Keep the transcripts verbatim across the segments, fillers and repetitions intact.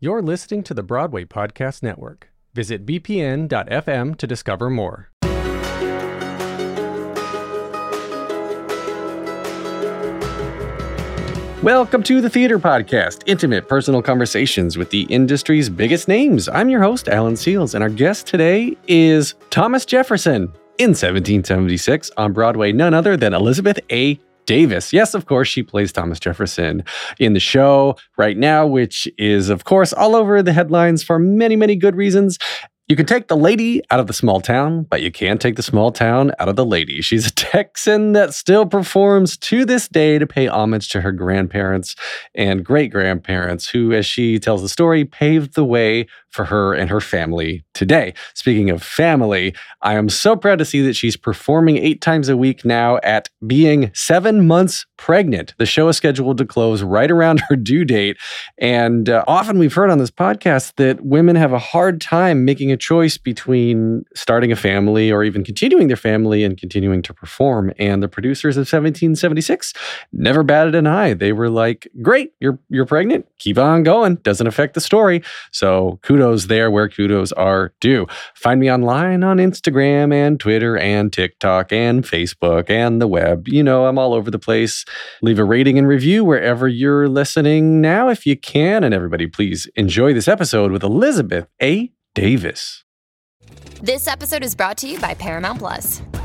You're listening to the Broadway Podcast Network. Visit b p n dot f m to discover more. Welcome to the Theater Podcast, intimate personal conversations with the industry's biggest names. I'm your host, Alan Seals, and our guest today is Thomas Jefferson in seventeen seventy-six on Broadway, none other than Elizabeth A. Davis. Yes, of course, she plays Thomas Jefferson in the show right now, which is, of course, all over the headlines for many, many good reasons. You can take the lady out of the small town, but you can't take the small town out of the lady. She's a Texan that still performs to this day to pay homage to her grandparents and great-grandparents who, as she tells the story, paved the way for her and her family today. Speaking of family, I am so proud to see that she's performing eight times a week now at being seven months pregnant. The show is scheduled to close right around her due date. And uh, often we've heard on this podcast that women have a hard time making a choice between starting a family or even continuing their family and continuing to perform. And the producers of seventeen seventy-six never batted an eye. They were like, great, you're you're pregnant. Keep on going. Doesn't affect the story. So kudos there where kudos are due. Find me online on Instagram and Twitter and TikTok and Facebook and the web. You know, I'm all over the place. Leave a rating and review wherever you're listening now if you can. And everybody, please enjoy this episode with Elizabeth A. Davis. This episode is brought to you by Paramount Plus.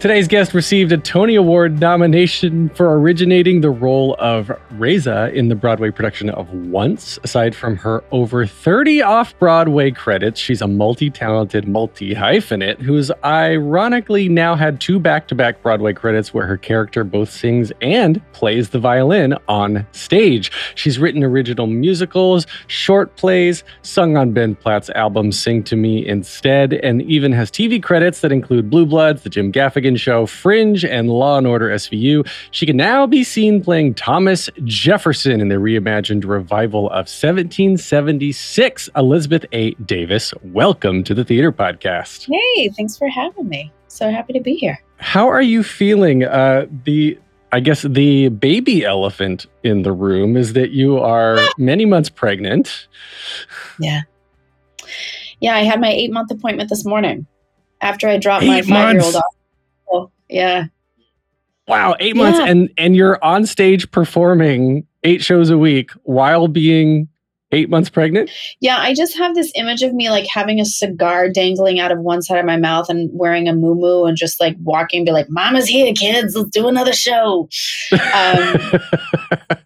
Today's guest received a Tony Award nomination for originating the role of Reza in the Broadway production of Once. Aside from her over thirty off-Broadway credits, she's a multi-talented multi-hyphenate who's ironically now had two back-to-back Broadway credits where her character both sings and plays the violin on stage. She's written original musicals, short plays, sung on Ben Platt's album Sing to Me Instead, and even has T V credits that include Blue Bloods, the Jim Gaffigan Show, Fringe, and Law and Order S V U. She can now be seen playing Thomas Jefferson in the reimagined revival of seventeen seventy-six. Elizabeth A. Davis, welcome to the Theater Podcast. Hey, thanks for having me. So happy to be here. How are you feeling? Uh, the I guess the baby elephant in the room is that you are many months pregnant. Yeah. Yeah, I had my eight-month appointment this morning after I dropped my five-year-old off. Yeah. Wow. Eight yeah. months. And, and you're on stage performing eight shows a week while being eight months pregnant. Yeah. I just have this image of me like having a cigar dangling out of one side of my mouth and wearing a muumuu and just like walking and be like, mama's here, kids, let's do another show. Um,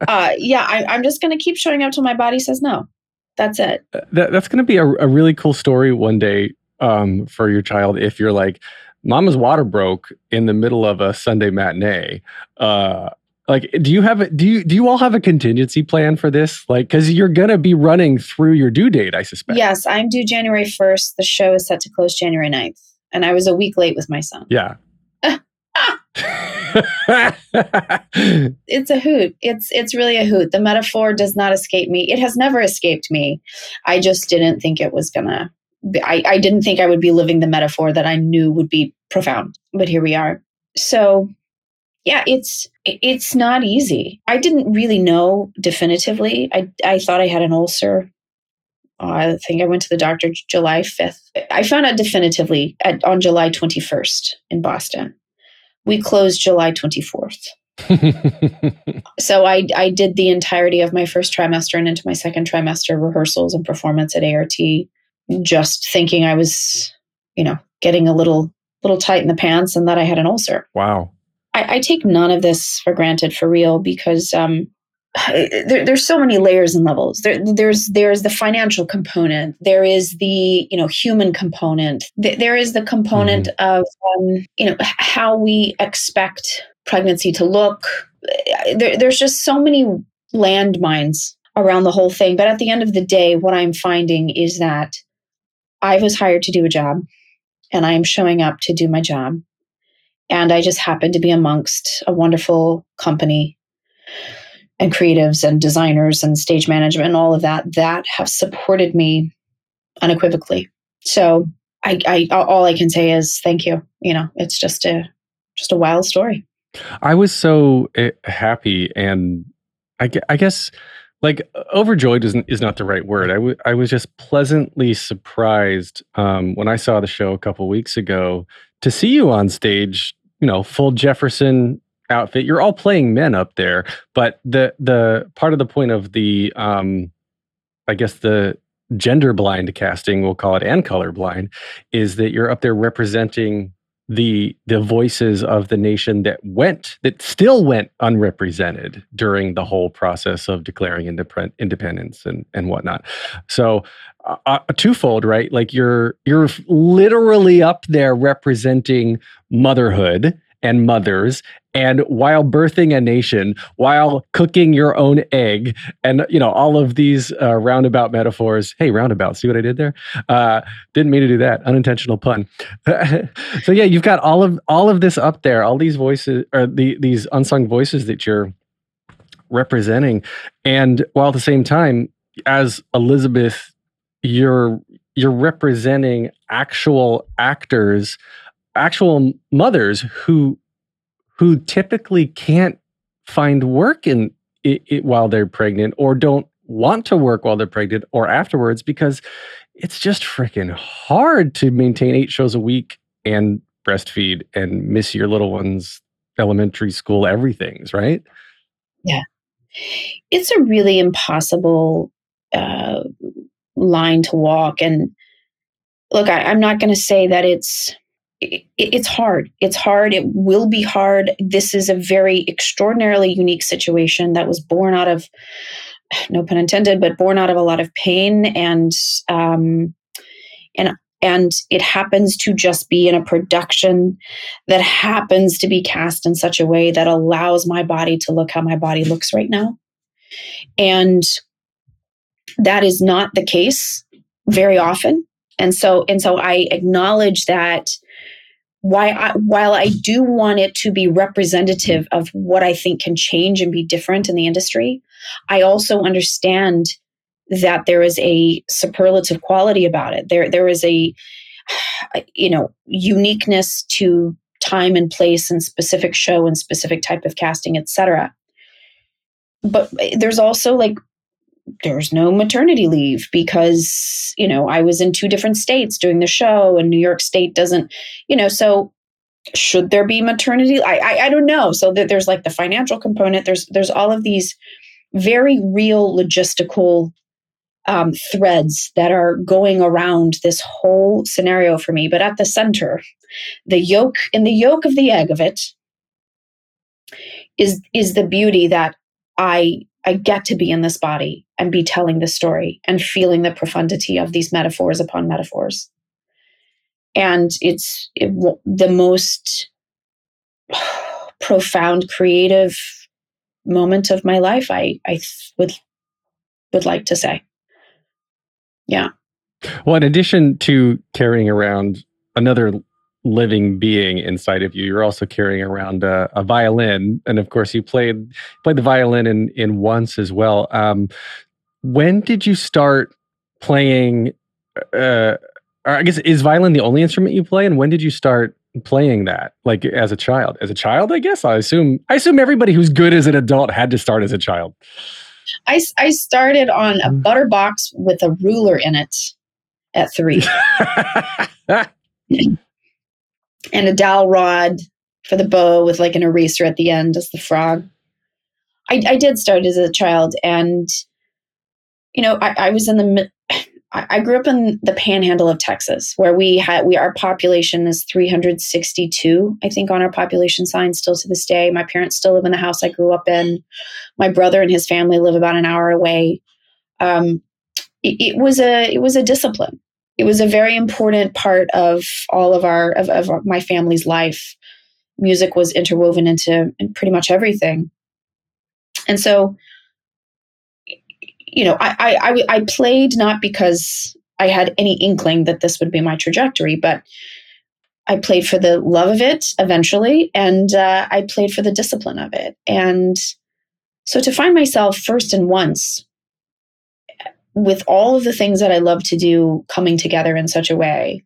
uh, yeah. I, I'm just going to keep showing up till my body says no. That's it. Uh, that, that's going to be a, a really cool story one day um, for your child. If you're like, Mama's water broke in the middle of a Sunday matinee. Uh, like, do you have a, do you do you all have a contingency plan for this? Like, because you're gonna be running through your due date, I suspect. Yes, I'm due January first. The show is set to close January ninth, and I was a week late with my son. Yeah. It's a hoot. It's it's really a hoot. The metaphor does not escape me. It has never escaped me. I just didn't think it was gonna. Be, I I didn't think I would be living the metaphor that I knew would be profound. But here we are. So, yeah, it's it's not easy. I didn't really know definitively. I I thought I had an ulcer. Oh, I think I went to the doctor July fifth. I found out definitively at, on July twenty-first in Boston. We closed July twenty-fourth. So I, I did the entirety of my first trimester and into my second trimester rehearsals and performance at A R T, just thinking I was, you know, getting a little little tight in the pants and that I had an ulcer. Wow. I, I take none of this for granted, for real, because um, there, there's so many layers and levels. There, there's there's the financial component. There is the, you know, human component. Th- there is the component mm-hmm. of, um, you know, how we expect pregnancy to look. There, there's just so many landmines around the whole thing. But at the end of the day, what I'm finding is that I was hired to do a job and I am showing up to do my job. And I just happened to be amongst a wonderful company and creatives and designers and stage management and all of that, that have supported me unequivocally. So I, I all I can say is thank you. You know, it's just a, just a wild story. I was so happy. And I, I guess like overjoyed isn't, is not the right word. I, w- I was just pleasantly surprised um, when I saw the show a couple weeks ago to see you on stage, you know, full Jefferson outfit. You're all playing men up there, but the the part of the point of the um I guess the gender blind casting, we'll call it, and color blind, is that you're up there representing the the voices of the nation that went that still went unrepresented during the whole process of declaring independ- independence and and whatnot. So uh, twofold, right? Like you're you're literally up there representing motherhood and mothers, and while birthing a nation, while cooking your own egg, and, you know, all of these uh, roundabout metaphors. Hey, roundabout, see what I did there? Uh, didn't mean to do that. Unintentional pun. So yeah, you've got all of all of this up there, all these voices, or the, these unsung voices that you're representing. And while at the same time, as Elizabeth, you're you're representing actual actors, actual mothers who who typically can't find work in it, it while they're pregnant, or don't want to work while they're pregnant or afterwards, because it's just freaking hard to maintain eight shows a week and breastfeed and miss your little one's elementary school everything's, right? Yeah. It's a really impossible uh, line to walk. And look, I, I'm not going to say that it's It's hard. It's hard. It will be hard. This is a very extraordinarily unique situation that was born out of, no pun intended, but born out of a lot of pain, and um, and and it happens to just be in a production that happens to be cast in such a way that allows my body to look how my body looks right now, and that is not the case very often. And so and so, I acknowledge that. Why I, while I do want it to be representative of what I think can change and be different in the industry, I also understand that there is a superlative quality about it. There, there is a, you know, uniqueness to time and place and specific show and specific type of casting, et cetera. But there's also like, there's no maternity leave because, you know, I was in two different states doing the show, and New York State doesn't, you know, so should there be maternity? I, I, I don't know. So that there's like the financial component. There's, there's all of these very real logistical um, threads that are going around this whole scenario for me. But at the center, the yolk in the yolk of the egg of it is, is the beauty that I, I get to be in this body and be telling the story and feeling the profundity of these metaphors upon metaphors. And it's it, the most profound creative moment of my life, I I would would like to say. Yeah. Well, in addition to carrying around another living being inside of you. You're also carrying around a, a violin, and of course, you played played the violin in in Once as well. Um, when did you start playing? Uh, or I guess is violin the only instrument you play, and when did you start playing that? Like as a child, as a child, I guess I assume I assume everybody who's good as an adult had to start as a child. I I started on a butter box with a ruler in it at three. And a dowel rod for the bow with like an eraser at the end as the frog. I, I did start as a child, and you know, I, I was in the. I grew up in the Panhandle of Texas, where we had we our population is three hundred sixty-two. I think on our population sign still to this day. My parents still live in the house I grew up in. My brother and his family live about an hour away. Um, it, it was a it was a discipline. It was a very important part of all of our, of, of my family's life. Music was interwoven into pretty much everything. And so, you know, I, I, I played not because I had any inkling that this would be my trajectory, but I played for the love of it eventually. And uh, I played for the discipline of it. And so to find myself first and once, with all of the things that I love to do coming together in such a way.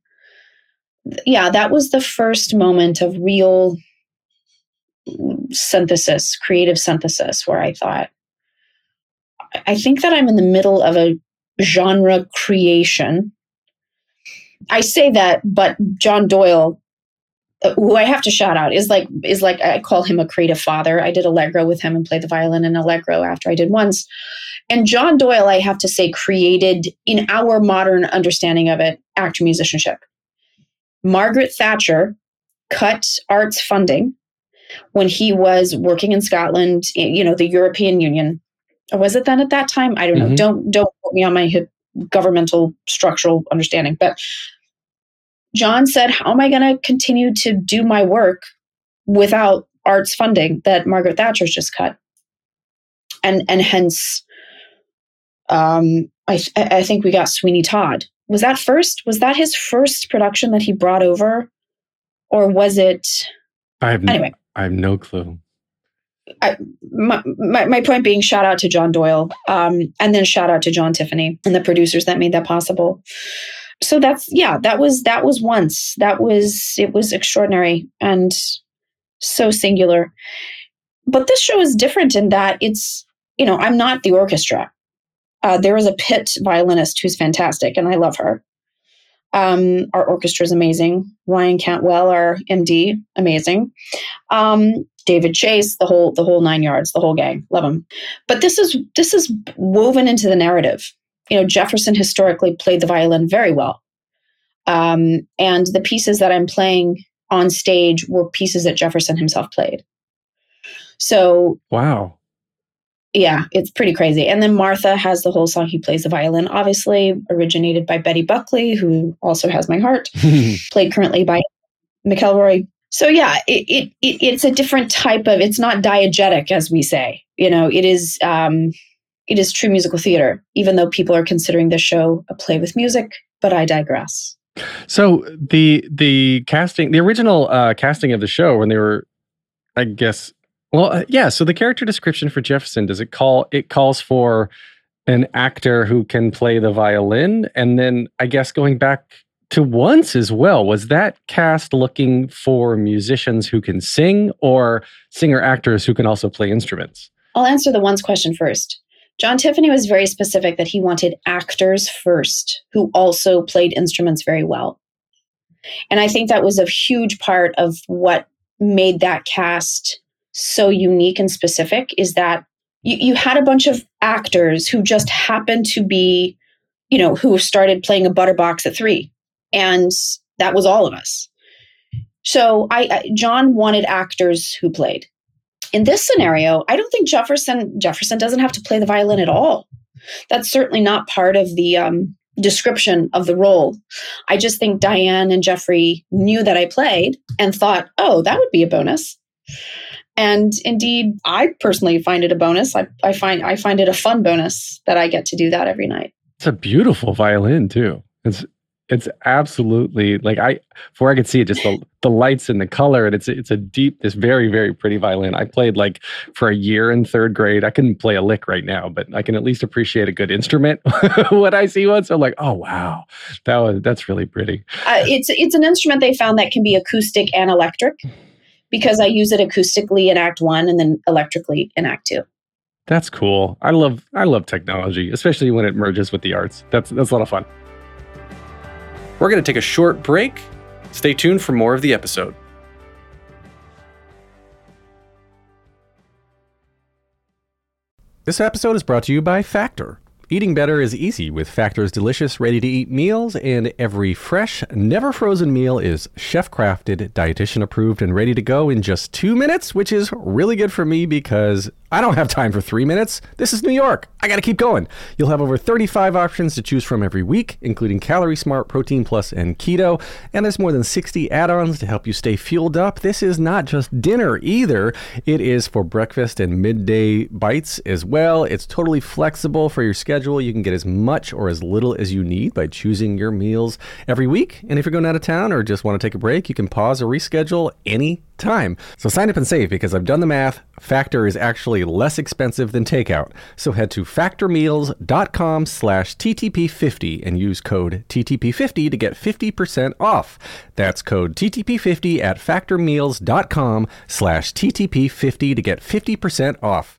Yeah, that was the first moment of real synthesis, creative synthesis, where I thought, I think that I'm in the middle of a genre creation. I say that, but John Doyle, who I have to shout out, is like, is like I call him a creative father. I did Allegro with him and played the violin in Allegro after I did Once. And John Doyle, I have to say, created, in our modern understanding of it, actor musicianship. Margaret Thatcher cut arts funding when he was working in Scotland, you know, the European Union. Or was it then at that time? I don't mm-hmm. know. Don't don't put me on my governmental structural understanding. But John said, how am I going to continue to do my work without arts funding that Margaret Thatcher's just cut? And and hence... Um, I, I think we got Sweeney Todd. Was that first? Was that his first production that he brought over, or was it? I have anyway. No, I have no clue. I, my, my my point being, shout out to John Doyle, um, and then shout out to John Tiffany and the producers that made that possible. So that's yeah, that was that was Once. That was it was extraordinary and so singular. But this show is different in that it's you know I'm not the orchestra. Uh, there is a pit violinist who's fantastic, and I love her. Um, our orchestra is amazing. Ryan Cantwell, our M D, amazing. Um, David Chase, the whole the whole nine yards, the whole gang, love him. But this is this is woven into the narrative. You know, Jefferson historically played the violin very well, um, and the pieces that I'm playing on stage were pieces that Jefferson himself played. So wow. Yeah, it's pretty crazy. And then Martha has the whole song, He Plays the Violin, obviously, originated by Betty Buckley, who also has my heart, played currently by McElroy. So yeah, it, it, it it's a different type of, it's not diegetic, as we say. You know, it is um, it is true musical theater, even though people are considering this show a play with music, but I digress. So the the casting, the original uh, casting of the show when they were, I guess... Well, uh, yeah. So the character description for Jefferson, does it call, it calls for an actor who can play the violin. And then I guess going back to Once as well, was that cast looking for musicians who can sing or singer actors who can also play instruments? I'll answer the Once question first. John Tiffany was very specific that he wanted actors first who also played instruments very well. And I think that was a huge part of what made that cast so unique and specific, is that you, you had a bunch of actors who just happened to be, you know, who started playing a butter box at three. And that was all of us. So I, I John wanted actors who played. In this scenario, I don't think Jefferson, Jefferson doesn't have to play the violin at all. That's certainly not part of the um, description of the role. I just think Diane and Jeffrey knew that I played and thought, oh, that would be a bonus. And indeed, I personally find it a bonus. I, I find I find it a fun bonus that I get to do that every night. It's a beautiful violin too. It's It's absolutely like I, before I could see it, just the, the lights and the color, and it's it's a deep, this very very pretty violin. I played like for a year in third grade. I couldn't play a lick right now, but I can at least appreciate a good instrument when I see one. So I'm like, oh wow, that was that's really pretty. Uh, it's it's an instrument they found that can be acoustic and electric, because I use it acoustically in Act One and then electrically in Act Two. That's cool. I love I love technology, especially when it merges with the arts. That's that's a lot of fun. We're going to take a short break. Stay tuned for more of the episode. This episode is brought to you by Factor. Eating better is easy with Factor's delicious, ready-to-eat meals, and every fresh, never-frozen meal is chef-crafted, dietitian-approved, and ready to go in just two minutes, which is really good for me because I don't have time for three minutes. This is New York. I got to keep going. You'll have over thirty-five options to choose from every week, including Calorie Smart, Protein Plus, and Keto. And there's more than sixty add-ons to help you stay fueled up. This is not just dinner either. It is for breakfast and midday bites as well. It's totally flexible for your schedule. You can get as much or as little as you need by choosing your meals every week. And if you're going out of town or just want to take a break, you can pause or reschedule any time. So sign up and save, because I've done the math. Factor is actually less expensive than takeout. So head to factormeals.com slash T T P fifty and use code T T P fifty to get fifty percent off. That's code T T P fifty at factormeals.com slash T T P fifty to get fifty percent off.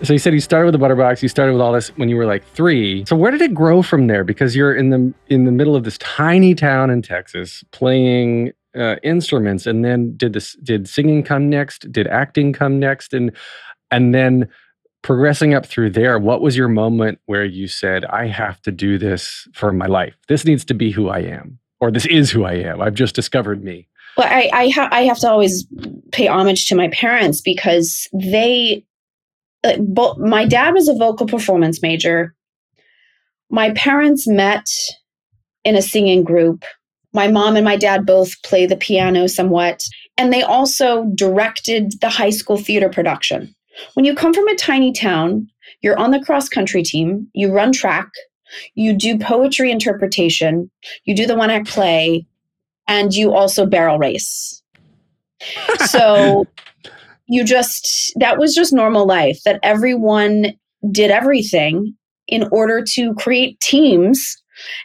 So you said you started with the Butterbox, you started with all this when you were like three. So where did it grow from there? Because you're in the in the middle of this tiny town in Texas playing uh, instruments, and then did this did singing come next? Did acting come next? And and then progressing up through there, what was your moment where you said, I have to do this for my life? This needs to be who I am, or this is who I am. I've just discovered me. Well, I I, ha- I have to always pay homage to my parents, because they... Uh, but my dad was a vocal performance major. My parents met in a singing group. My mom and my dad both play the piano somewhat. And they also directed the high school theater production. When you come from a tiny town, you're on the cross country team, you run track, you do poetry interpretation, you do the one act play, and you also barrel race. So... You just, that was just normal life, that everyone did everything in order to create teams.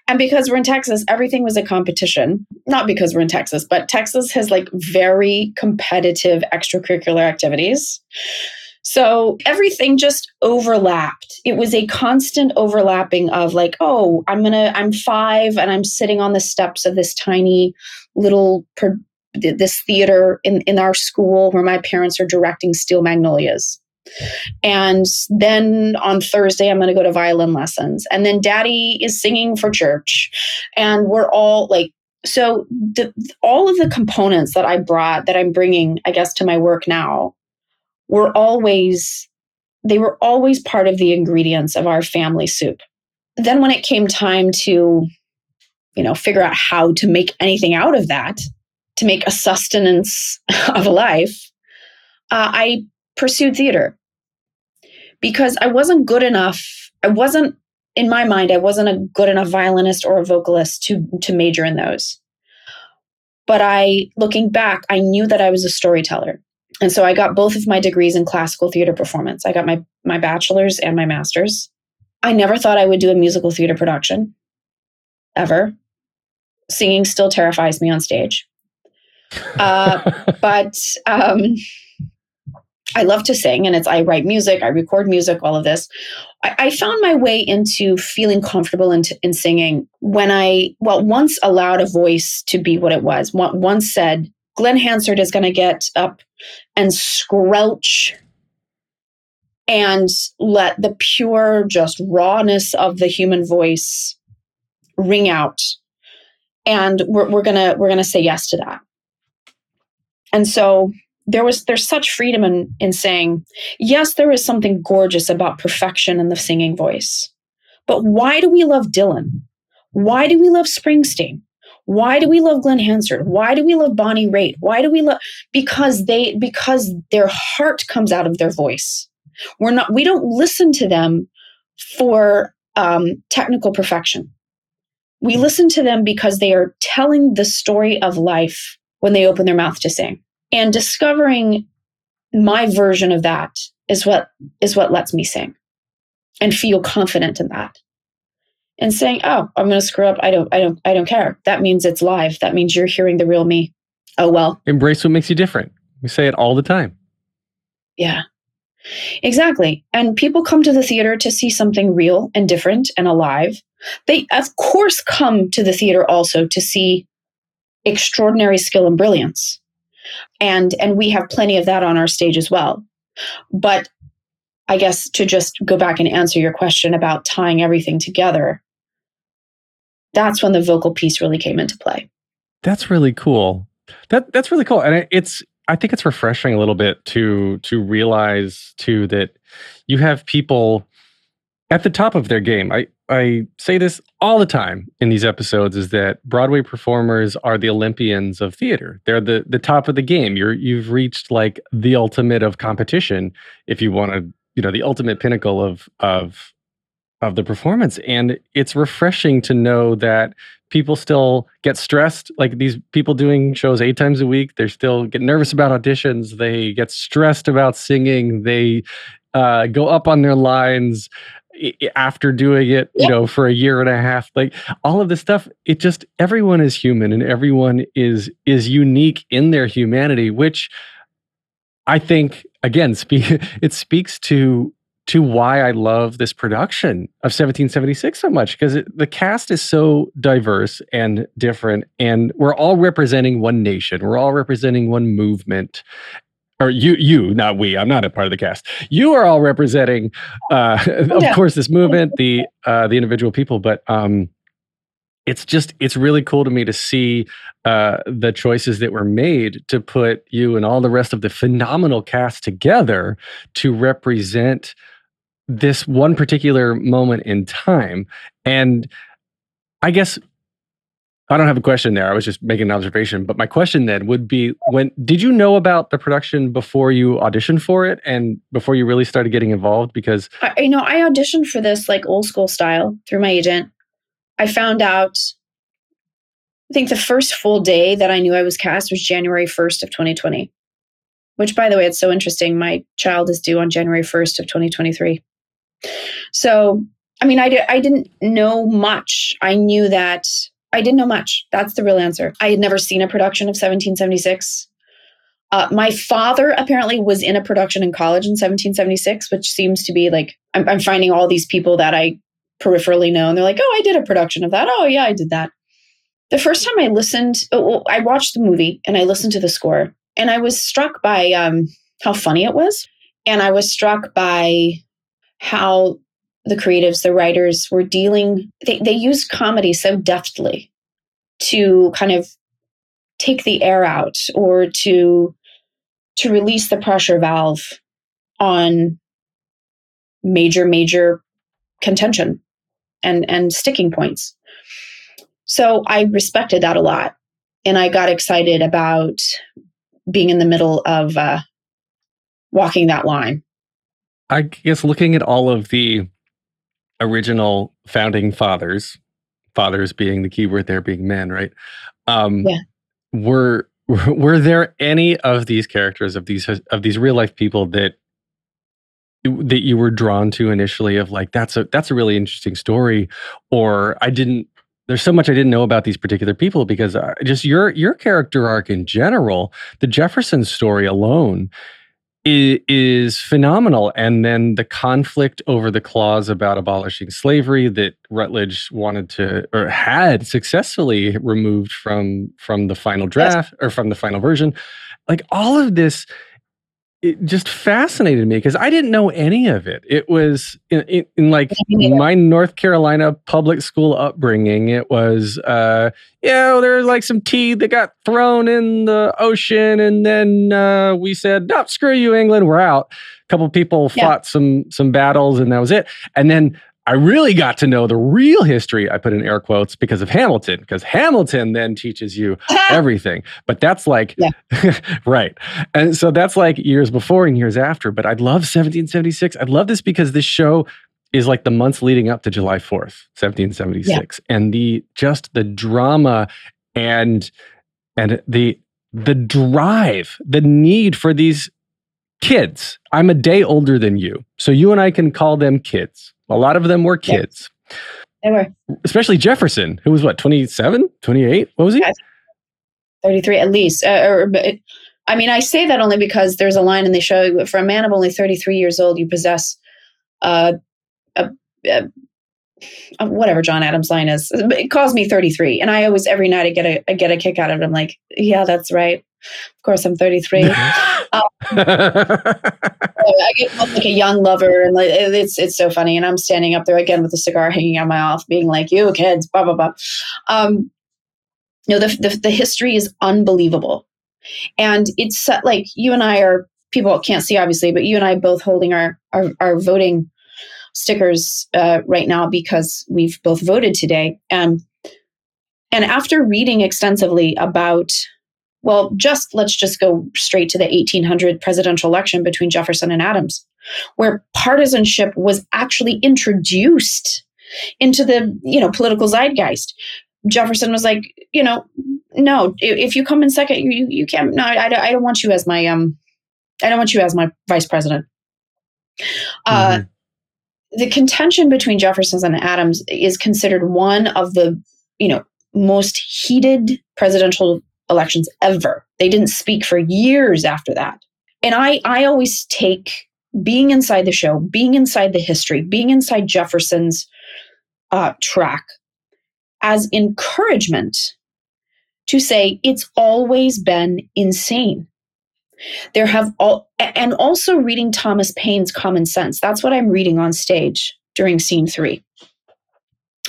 And because we're in Texas, everything was a competition. Not because we're in Texas, but Texas has like very competitive extracurricular activities. So everything just overlapped. It was a constant overlapping of like, oh, I'm going to, I'm five and I'm sitting on the steps of this tiny little per- this theater in, in our school where my parents are directing Steel Magnolias. And then on Thursday, I'm going to go to violin lessons. And then daddy is singing for church. And we're all like, so the, all of the components that I brought, that I'm bringing, I guess, to my work now were always, they were always part of the ingredients of our family soup. Then when it came time to, you know, figure out how to make anything out of that, to make a sustenance of a life, uh, I pursued theater because I wasn't good enough. I wasn't, in my mind, I wasn't a good enough violinist or a vocalist to, to major in those. But I, looking back, I knew that I was a storyteller. And so I got both of my degrees in classical theater performance. I got my, my bachelor's and my master's. I never thought I would do a musical theater production, ever. Singing still terrifies me on stage. uh, but um, I love to sing, and it's I write music, I record music, all of this. I, I found my way into feeling comfortable in, t- in singing when I, well, once allowed a voice to be what it was. One, once said, Glenn Hansard is going to get up and screlch and let the pure, just rawness of the human voice ring out. And we're, we're gonna we're gonna say yes to that. And so there was there's such freedom in in saying, yes, there is something gorgeous about perfection in the singing voice. But why do we love Dylan? Why do we love Springsteen? Why do we love Glenn Hansard? Why do we love Bonnie Raitt? Why do we love? Because they because their heart comes out of their voice. We're not we don't listen to them for um, technical perfection. We listen to them because they are telling the story of life when they open their mouth to sing. And discovering my version of that is what is what lets me sing and feel confident in that. And saying, oh, I'm going to screw up. I don't, I don't, I don't care. That means it's live. That means you're hearing the real me. Oh, well. Embrace what makes you different. We say it all the time. Yeah, exactly. And people come to the theater to see something real and different and alive. They, of course, come to the theater also to see extraordinary skill and brilliance. And, and we have plenty of that on our stage as well. But I guess to just go back and answer your question about tying everything together, that's when the vocal piece really came into play. That's really cool. That that's really cool. And it's, I think it's refreshing a little bit to, to realize too, that you have people at the top of their game. I, I say this all the time in these episodes, is that Broadway performers are the Olympians of theater. They're the, the top of the game. You're, you've reached like the ultimate of competition, if you want to, you know, the ultimate pinnacle of, of, of the performance. And it's refreshing to know that people still get stressed. Like these people doing shows eight times a week, they still get nervous about auditions. They get stressed about singing. They uh, go up on their lines after doing it, you know, for a year and a half, like all of this stuff. It just, everyone is human and everyone is, is unique in their humanity, which I think, again, speak, it speaks to to why I love this production of seventeen seventy-six so much, because the cast is so diverse and different, and we're all representing one nation. We're all representing one movement. Or you, you, not we. I'm not a part of the cast. You are all representing, uh, of yeah. course, this movement, the uh, the individual people. But um, it's just, it's really cool to me to see uh, the choices that were made to put you and all the rest of the phenomenal cast together to represent this one particular moment in time. And I guess, I don't have a question there. I was just making an observation. But my question then would be, when did you know about the production before you auditioned for it and before you really started getting involved? Because I, you know, I auditioned for this like old school style through my agent. I found out, I think the first full day that I knew I was cast was January first of twenty twenty, which, by the way, it's so interesting. My child is due on January first of twenty twenty-three. So, I mean, I, did, I didn't know much. I knew that I didn't know much. That's the real answer. I had never seen a production of seventeen seventy-six. Uh, my father apparently was in a production in college in seventeen seventy-six, which seems to be like, I'm, I'm finding all these people that I peripherally know. And they're like, oh, I did a production of that. Oh, yeah, I did that. The first time I listened, well, I watched the movie and I listened to the score, and I was struck by um, how funny it was. And I was struck by how the creatives, the writers were dealing, they, they used comedy so deftly to kind of take the air out or to to release the pressure valve on major, major contention and, and sticking points. So I respected that a lot. And I got excited about being in the middle of uh, walking that line. I guess looking at all of the original founding fathers, fathers being the key word there, being men, right? Um, yeah. Were were there any of these characters, of these of these real life people that that you were drawn to initially? Of like, that's a that's a really interesting story, or I didn't. There's so much I didn't know about these particular people, because I, just your your character arc in general, the Jefferson story alone, it is phenomenal. And then the conflict over the clause about abolishing slavery that Rutledge wanted to, or had successfully removed from from the final draft, or from the final version. Like all of this it just fascinated me because I didn't know any of it. It was in, in, in like yeah. my North Carolina public school upbringing. It was, uh, you know, there was like some tea that got thrown in the ocean. And then uh, we said, no, screw you, England, we're out. A couple of people yeah. fought some some battles and that was it. And then I really got to know the real history, I put in air quotes, because of Hamilton, because Hamilton then teaches you everything. But that's like, yeah. right. And so that's like years before and years after. But I'd love seventeen seventy-six. I'd love this because this show is like the months leading up to July fourth, seventeen seventy-six. Yeah. And the just the drama and and the the drive, the need for these kids. I'm a day older than you, so you and I can call them kids. A lot of them were kids. Yes, they were. Especially Jefferson, who was what, twenty-seven, twenty-eight? What was he? thirty-three at least. Uh, or, but, I mean, I say that only because there's a line in the show, for a man of only thirty-three years old, you possess uh, a, a, a, whatever John Adams' line is. It calls me thirty-three. And I always, every night I get a, I get a kick out of it. I'm like, yeah, that's right. Of course, I'm thirty-three. um, I get like a young lover, and like, it's it's so funny. And I'm standing up there again with a cigar hanging out my mouth, being like, "You kids, blah blah blah." Um, you know, the, the the history is unbelievable, and it's like you and I are people can't see obviously, but you and I both holding our our, our voting stickers uh, right now because we've both voted today. Um, and after reading extensively about Well, just let's just go straight to the eighteen hundred presidential election between Jefferson and Adams, where partisanship was actually introduced into the, you know, political zeitgeist. Jefferson was like, you know, no, if you come in second, you you can't. No, I, I don't want you as my um, I don't want you as my vice president. Mm-hmm. Uh, the contention between Jefferson and Adams is considered one of the, you know, most heated presidential elections ever. They didn't speak for years after that. And I, I always take being inside the show, being inside the history, being inside Jefferson's uh, track as encouragement to say it's always been insane. There have all, and also reading Thomas Paine's Common Sense. That's what I'm reading on stage during scene three.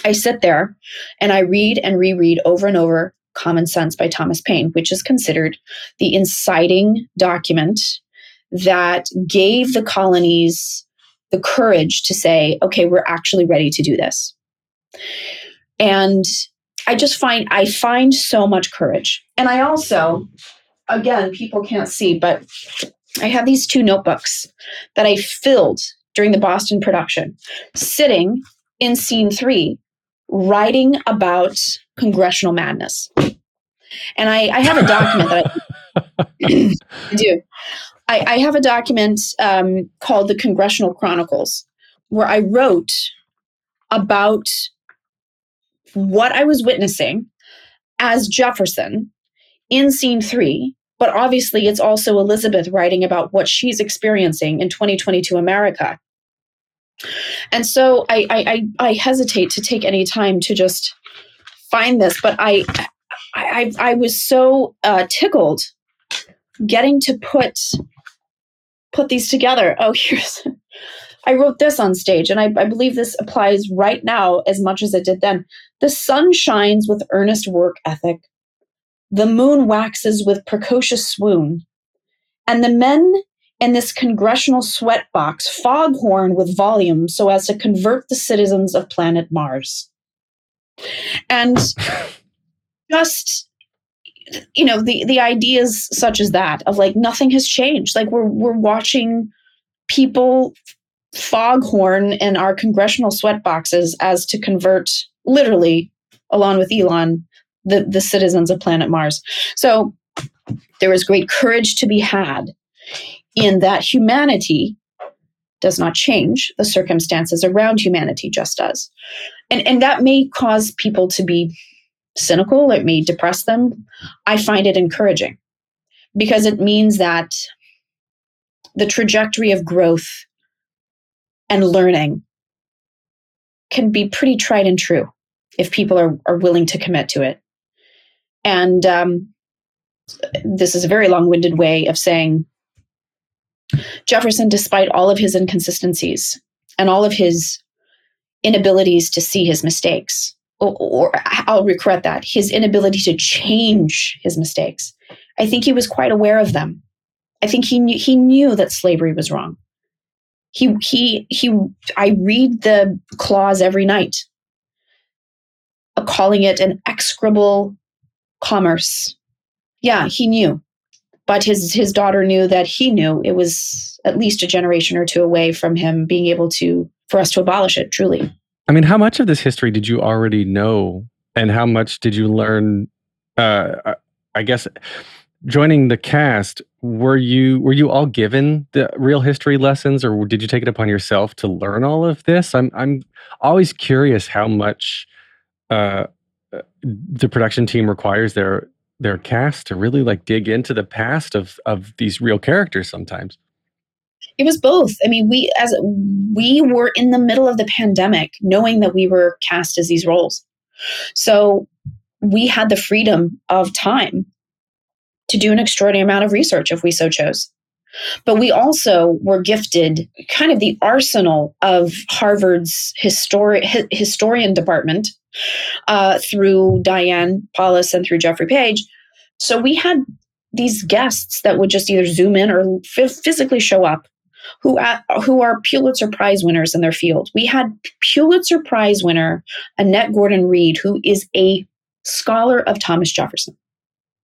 I sit there and I read and reread over and over Common Sense by Thomas Paine, which is considered the inciting document that gave the colonies the courage to say, okay, we're actually ready to do this. And I just find, I find so much courage. And I also, again, people can't see, but I have these two notebooks that I filled during the Boston production, sitting in scene three, writing about congressional madness. And I, I have a document that I, I do. I, I have a document um, called the Congressional Chronicles, where I wrote about what I was witnessing as Jefferson in scene three, but obviously it's also Elizabeth writing about what she's experiencing in twenty twenty-two America. And so I, I, I, I hesitate to take any time to just find this, but I, I, I was so uh, tickled getting to put, put these together. Oh, here's, I wrote this on stage, and I, I believe this applies right now as much as it did then. The sun shines with earnest work ethic. The moon waxes with precocious swoon, and the men and this congressional sweatbox foghorn with volume so as to convert the citizens of planet Mars. And just, you know, the, the ideas such as that of like, nothing has changed. Like we're, we're watching people foghorn in our congressional sweatboxes as to convert literally along with Elon, the, the citizens of planet Mars. So there was great courage to be had in that humanity does not change, the circumstances around humanity just does. And and that may cause people to be cynical, it may depress them. I find it encouraging because it means that the trajectory of growth and learning can be pretty tried and true if people are, are willing to commit to it. And um, this is a very long-winded way of saying Jefferson, despite all of his inconsistencies and all of his inabilities to see his mistakes, or, or I'll regret that, his inability to change his mistakes, I think he was quite aware of them. I think he knew, he knew that slavery was wrong. He, he, he, I read the clause every night, uh, calling it an execrable commerce. Yeah, he knew. But his, his daughter knew that he knew it was at least a generation or two away from him being able to, for us to abolish it, truly. I mean, how much of this history did you already know? And how much did you learn, uh, I guess, joining the cast, were you were you all given the real history lessons, or did you take it upon yourself to learn all of this? I'm I'm always curious how much uh, the production team requires their their cast to really like dig into the past of of these real characters. Sometimes it was both. I mean, we as we were in the middle of the pandemic, knowing that we were cast as these roles, so we had the freedom of time to do an extraordinary amount of research if we so chose. But we also were gifted kind of the arsenal of Harvard's histori- hi- historian department uh, through Diane Paulus and through Jeffrey Page. So we had these guests that would just either Zoom in or f- physically show up who, uh, who are Pulitzer Prize winners in their field. We had Pulitzer Prize winner Annette Gordon-Reed, who is a scholar of Thomas Jefferson.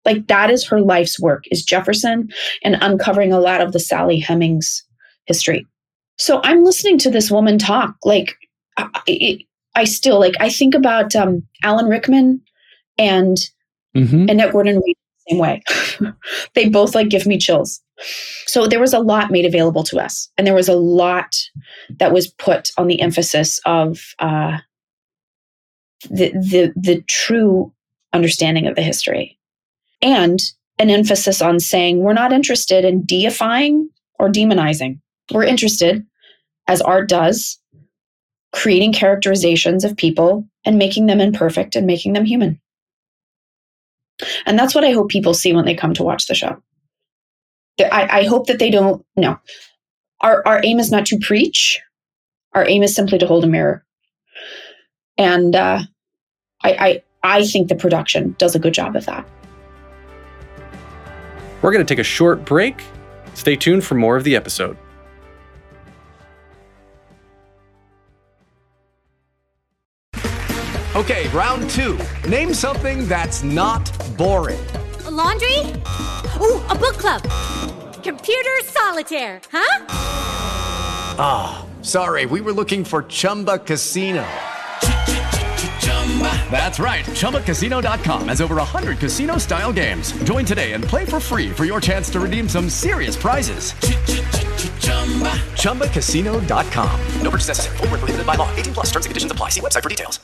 Like, that is her life's work, is Jefferson and uncovering a lot of the Sally Hemings history. So I'm listening to this woman talk. Like, I, I still, like, I think about um, Alan Rickman and mm-hmm. Annette Gordon-Reed the same way. They both, like, give me chills. So there was a lot made available to us. And there was a lot that was put on the emphasis of uh, the, the the true understanding of the history. And an emphasis on saying, we're not interested in deifying or demonizing. We're interested, as art does, creating characterizations of people and making them imperfect and making them human. And that's what I hope people see when they come to watch the show. I, I hope that they don't, no. Our, our aim is not to preach. Our aim is simply to hold a mirror. And uh, I, I, I think the production does a good job of that. We're going to take a short break. Stay tuned for more of the episode. Okay, round two. Name something that's not boring. A laundry? Ooh, a book club. Computer solitaire, huh? Ah, oh, sorry. We were looking for Chumba Casino. That's right. Chumba Casino dot com has over one hundred casino-style games. Join today and play for free for your chance to redeem some serious prizes. Chumba Casino dot com. No purchase necessary. Void where prohibited by law. eighteen plus terms and conditions apply. See website for details.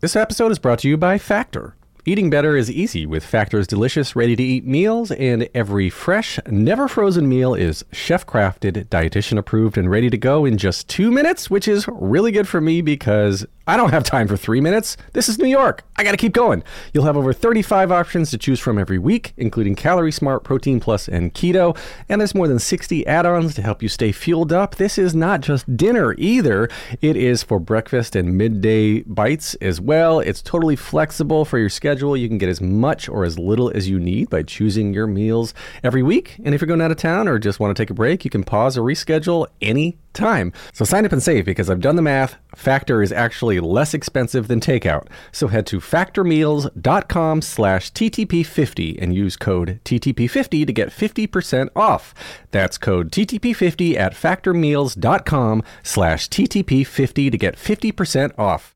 This episode is brought to you by Factor. Eating better is easy with Factor's delicious, ready-to-eat meals, and every fresh, never-frozen meal is chef-crafted, dietitian-approved, and ready to go in just two minutes, which is really good for me because I don't have time for three minutes. This is New York. I got to keep going. You'll have over thirty-five options to choose from every week, including Calorie Smart, Protein Plus, and Keto, and there's more than sixty add-ons to help you stay fueled up. This is not just dinner either. It is for breakfast and midday bites as well. It's totally flexible for your schedule. You can get as much or as little as you need by choosing your meals every week. And if you're going out of town or just want to take a break, you can pause or reschedule any time. So sign up and save, because I've done the math. Factor is actually less expensive than takeout. So head to factor meals dot com slash T T P fifty and use code T T P fifty to get fifty percent off. That's code T T P fifty at factor meals dot com slash T T P fifty to get fifty percent off.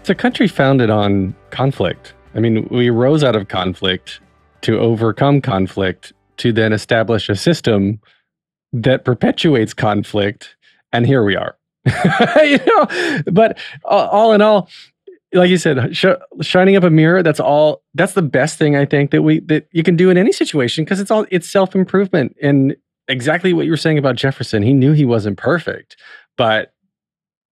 It's a country founded on conflict. I mean, we rose out of conflict to overcome conflict to then establish a system that perpetuates conflict, and here we are. You know, but all in all, like you said, sh- shining up a mirror. That's all. That's the best thing I think that we that you can do in any situation, because it's all it's self improvement. And exactly what you were saying about Jefferson, he knew he wasn't perfect, but.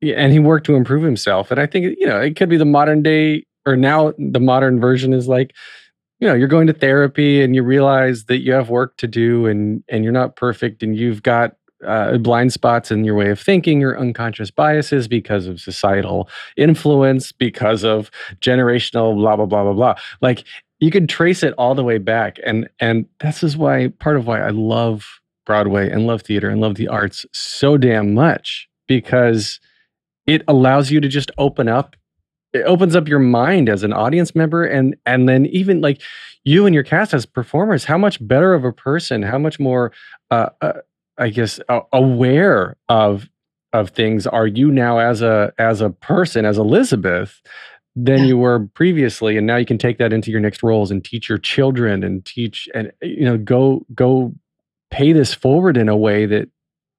Yeah, and he worked to improve himself. And I think, you know, it could be the modern day or now the modern version is like, you know, you're going to therapy and you realize that you have work to do and and you're not perfect and you've got uh, blind spots in your way of thinking, your unconscious biases because of societal influence, because of generational blah, blah, blah, blah, blah. Like you can trace it all the way back. And and this is why, part of why I love Broadway and love theater and love the arts so damn much, because it allows you to just open up. It opens up your mind as an audience member, and and then even like you and your cast as performers, how much better of a person, how much more, uh, uh, I guess, uh, aware of of things are you now as a as a person, as Elizabeth, than you were previously, and now you can take that into your next roles and teach your children and teach and you know go go pay this forward in a way that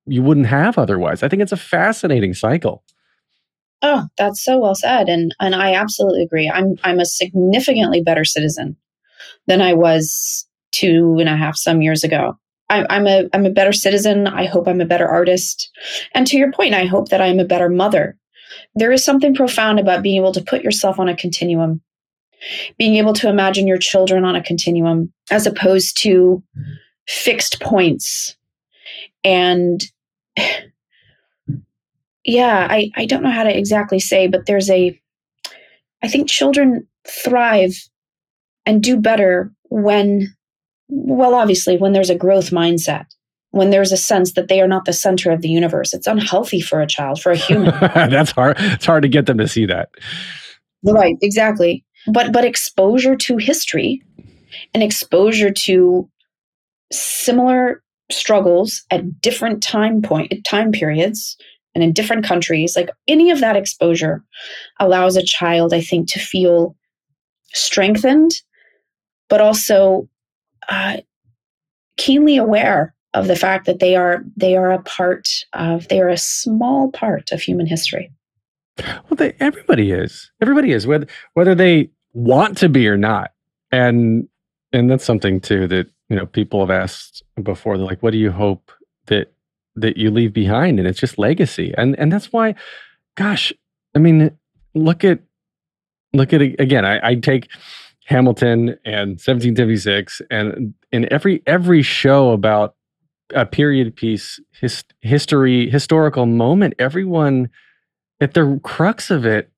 you wouldn't have otherwise. I think it's a fascinating cycle. Oh, that's so well said. And and I absolutely agree. I'm I'm a significantly better citizen than I was two and a half some years ago. I, I'm a I'm a better citizen. I hope I'm a better artist. And to your point, I hope that I'm a better mother. There is something profound about being able to put yourself on a continuum, being able to imagine your children on a continuum, as opposed to fixed points. And yeah, I, I don't know how to exactly say, but there's a, I think children thrive and do better when, well, obviously when there's a growth mindset, when there's a sense that they are not the center of the universe. It's unhealthy for a child, for a human. That's hard. It's hard to get them to see that. Right, exactly. But, but exposure to history and exposure to similar struggles at different time point, time periods, and in different countries, like any of that exposure allows a child, I think, to feel strengthened, but also uh, keenly aware of the fact that they are they are a part of, they are a small part of human history. Well, they, everybody is. Everybody is, whether whether they want to be or not. And and that's something too that, you know, people have asked before. They're like, what do you hope that that you leave behind? And it's just legacy. And and that's why, gosh, I mean, look at, look at, again, I, I take Hamilton and seventeen seventy-six and in every, every show about a period piece, his, history, historical moment, everyone at the crux of it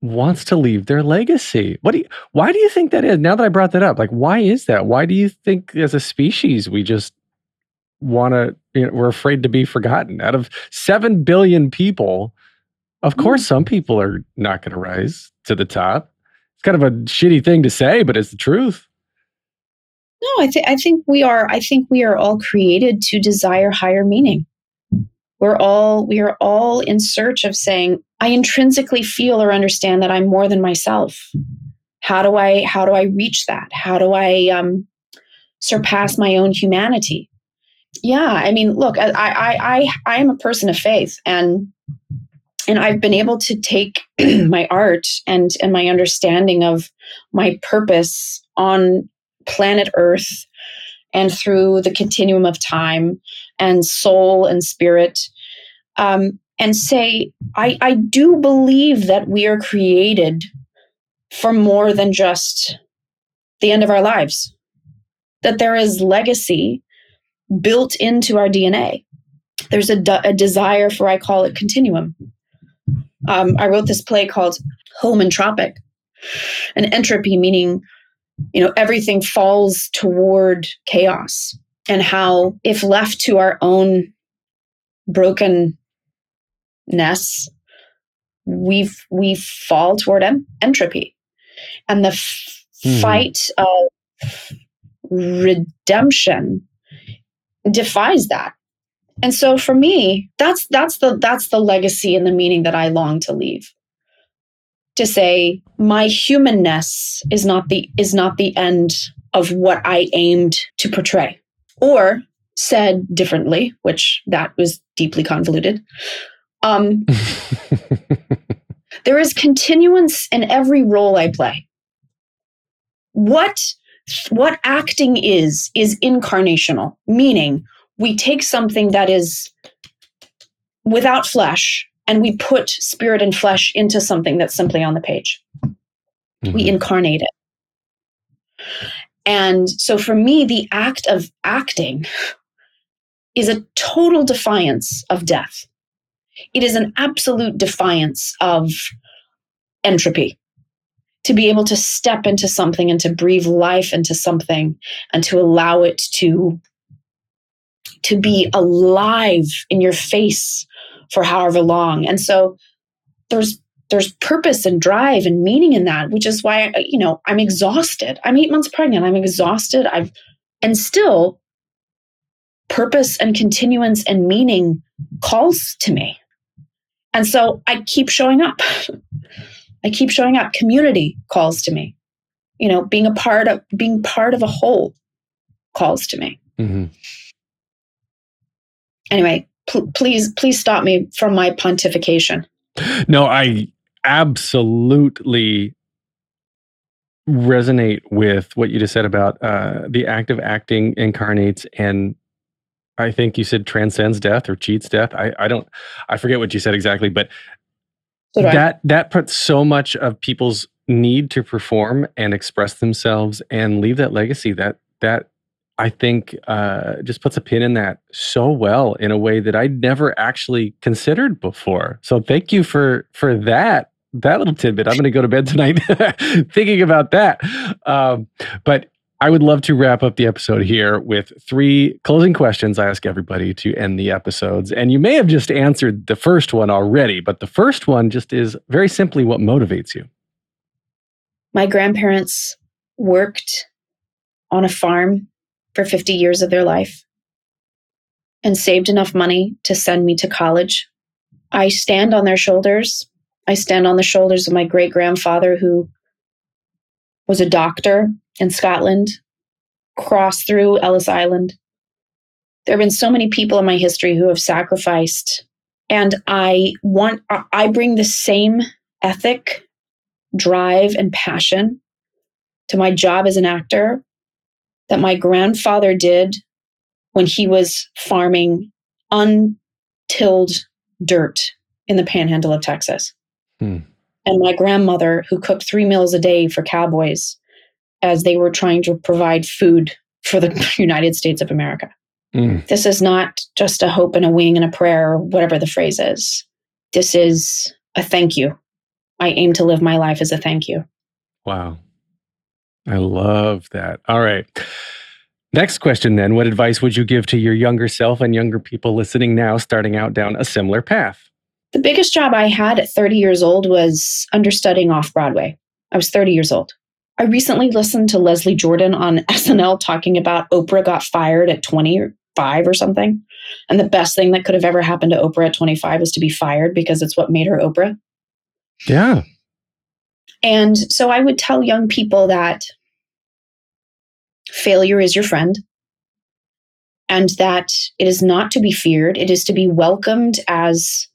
wants to leave their legacy. What do you, why do you think that is? Now that I brought that up, like, why is that? Why do you think as a species, we just want to, you know, we're afraid to be forgotten? Out of seven billion people, of course, some people are not going to rise to the top. It's kind of a shitty thing to say, but it's the truth. No, I think I think we are. I think we are all created to desire higher meaning. We're all we are all in search of saying, I intrinsically feel or understand that I'm more than myself. How do I how do I reach that? How do I um, surpass my own humanity? Yeah, I mean, look, I, I, I, I am a person of faith, and and I've been able to take my art and and my understanding of my purpose on planet Earth and through the continuum of time and soul and spirit, um, and say I, I do believe that we are created for more than just the end of our lives. That there is legacy built into our D N A. There's a, de- a desire for, I call it continuum. Um, I wrote this play called Home Entropic, and entropy meaning, you know, everything falls toward chaos, and how if left to our own brokenness, we we fall toward en- entropy, and the f- mm-hmm. fight of redemption defies that. And so for me, that's that's the that's the legacy and the meaning that I long to leave. To say my humanness is not the is not the end of what I aimed to portray. Or said differently, which that was deeply convoluted. Um, there is continuance in every role I play. What What acting is, is incarnational, meaning we take something that is without flesh and we put spirit and flesh into something that's simply on the page. Mm-hmm. We incarnate it. And so for me, the act of acting is a total defiance of death. It is an absolute defiance of entropy. To be able to step into something and to breathe life into something and to allow it to, to be alive in your face for however long. And so there's there's purpose and drive and meaning in that, which is why, you know, I'm exhausted. I'm eight months pregnant. I'm exhausted. I've, and still purpose and continuance and meaning calls to me. And so I keep showing up. I keep showing up. Community calls to me, you know, being a part of, being part of a whole calls to me. Mm-hmm. Anyway, pl- please, please stop me from my pontification. No, I absolutely resonate with what you just said about uh, the act of acting incarnates, and I think you said transcends death or cheats death. I, I don't, I forget what you said exactly, but so that, that puts so much of people's need to perform and express themselves and leave that legacy that, that I think uh, just puts a pin in that so well in a way that I'd never actually considered before. So thank you for for that that little tidbit. I'm going to go to bed tonight thinking about that. Um, but I would love to wrap up the episode here with three closing questions I ask everybody to end the episodes. And you may have just answered the first one already, but the first one just is very simply, what motivates you? My grandparents worked on a farm for fifty years of their life and saved enough money to send me to college. I stand on their shoulders. I stand on the shoulders of my great-grandfather, who was a doctor in Scotland, crossed through Ellis Island. There have been so many people in my history who have sacrificed, and I want, I bring the same ethic, drive, and passion to my job as an actor that my grandfather did when he was farming untilled dirt in the panhandle of Texas. Hmm. And my grandmother, who cooked three meals a day for cowboys as they were trying to provide food for the United States of America. Mm. This is not just a hope and a wing and a prayer, or whatever the phrase is. This is a thank you. I aim to live my life as a thank you. Wow. I love that. All right. Next question then, what advice would you give to your younger self and younger people listening now, starting out down a similar path? The biggest job I had at thirty years old was understudying off-Broadway. I was thirty years old. I recently listened to Leslie Jordan on S N L talking about Oprah got fired at twenty-five or something. And the best thing that could have ever happened to Oprah at twenty-five was to be fired, because it's what made her Oprah. Yeah. And so I would tell young people that failure is your friend, and that it is not to be feared. It is to be welcomed as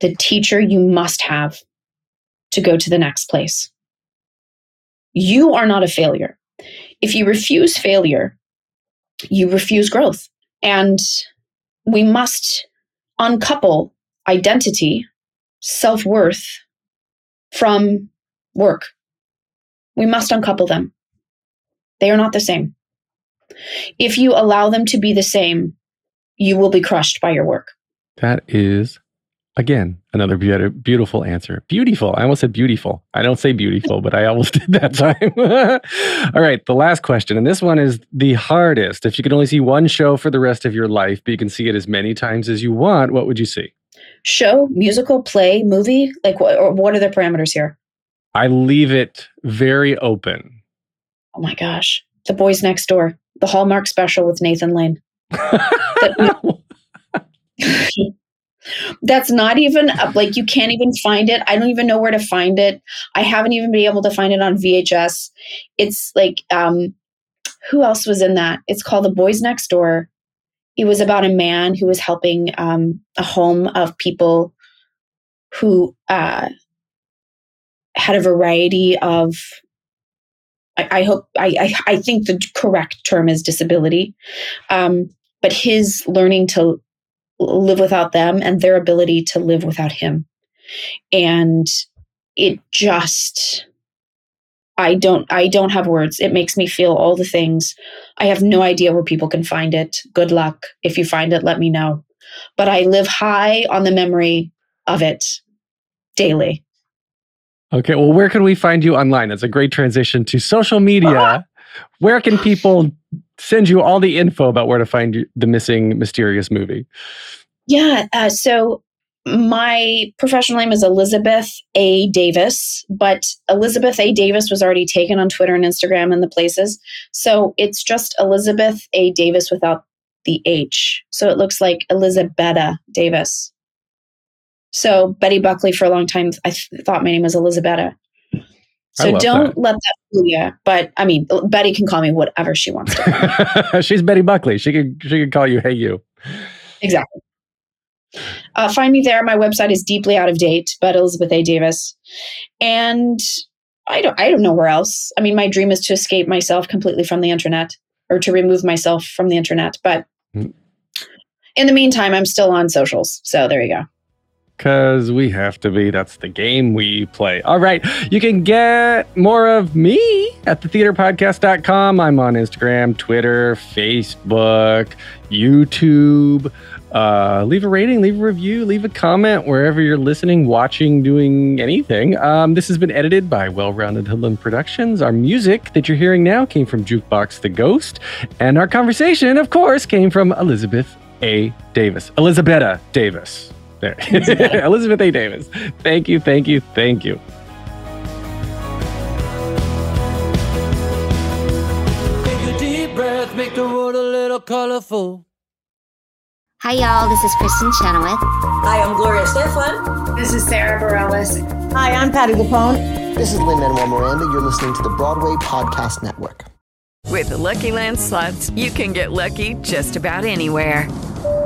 the teacher you must have to go to the next place. You are not a failure. If you refuse failure, you refuse growth. And we must uncouple identity, self-worth from work. We must uncouple them. They are not the same. If you allow them to be the same, you will be crushed by your work. That is, again, another be- beautiful answer. Beautiful. I almost said beautiful. I don't say beautiful, but I almost did that time. All right. The last question, and this one is the hardest. If you could only see one show for the rest of your life, but you can see it as many times as you want, what would you see? Show, musical, play, movie? Like, wh- or what are the parameters here? I leave it very open. Oh my gosh. The Boys Next Door, the Hallmark special with Nathan Lane. that- That's not even, like, you can't even find it. I don't even know where to find it. I haven't even been able to find it on V H S. It's like, um, who else was in that? It's called The Boys Next Door. It was about a man who was helping um, a home of people who uh, had a variety of, I, I hope, I, I I think the correct term is disability. Um, but his learning to live without them and their ability to live without him. And it just I don't, I don't have words. It makes me feel all the things. I have no idea where people can find it. Good luck. If you find it, let me know. But I live high on the memory of it daily. Okay. Well, where can we find you online? That's a great transition to social media. Ah! Where can people send you all the info about where to find the missing mysterious movie? Yeah. Uh, so my professional name is Elizabeth A. Davis, but Elizabeth A. Davis was already taken on Twitter and Instagram and the places. So it's just Elizabeth A. Davis without the H. So it looks like Elizabetta Davis. So Betty Buckley for a long time, I th- thought my name was Elizabetta. So don't that. let that fool you. But I mean, Betty can call me whatever she wants to. She's Betty Buckley. She could, she could call you, hey, you. Exactly. Uh, find me there. My website is deeply out of date, but Elizabeth A. Davis. And I don't, I don't know where else. I mean, my dream is to escape myself completely from the internet, or to remove myself from the internet. But mm. in the meantime, I'm still on socials. So there you go. Because we have to be. That's the game we play. All right. You can get more of me at the theater podcast dot com. I'm on Instagram, Twitter, Facebook, YouTube. Uh, leave a rating, leave a review, leave a comment wherever you're listening, watching, doing anything. Um, this has been edited by Well-Rounded Hoodlum Productions. Our music that you're hearing now came from Jukebox the Ghost. And our conversation, of course, came from Elizabeth A. Davis. Elizabetta Davis. There. Elizabeth A. Davis. Thank you, thank you, thank you. Take a deep breath, make the world a little colorful. Hi, y'all. This is Kristen Chenoweth. Hi, I'm Gloria Stefan. This is Sarah Bareilles. Hi, I'm Patti LuPone. This is Lin-Manuel Miranda. You're listening to the Broadway Podcast Network. With the Lucky Land Slots, you can get lucky just about anywhere.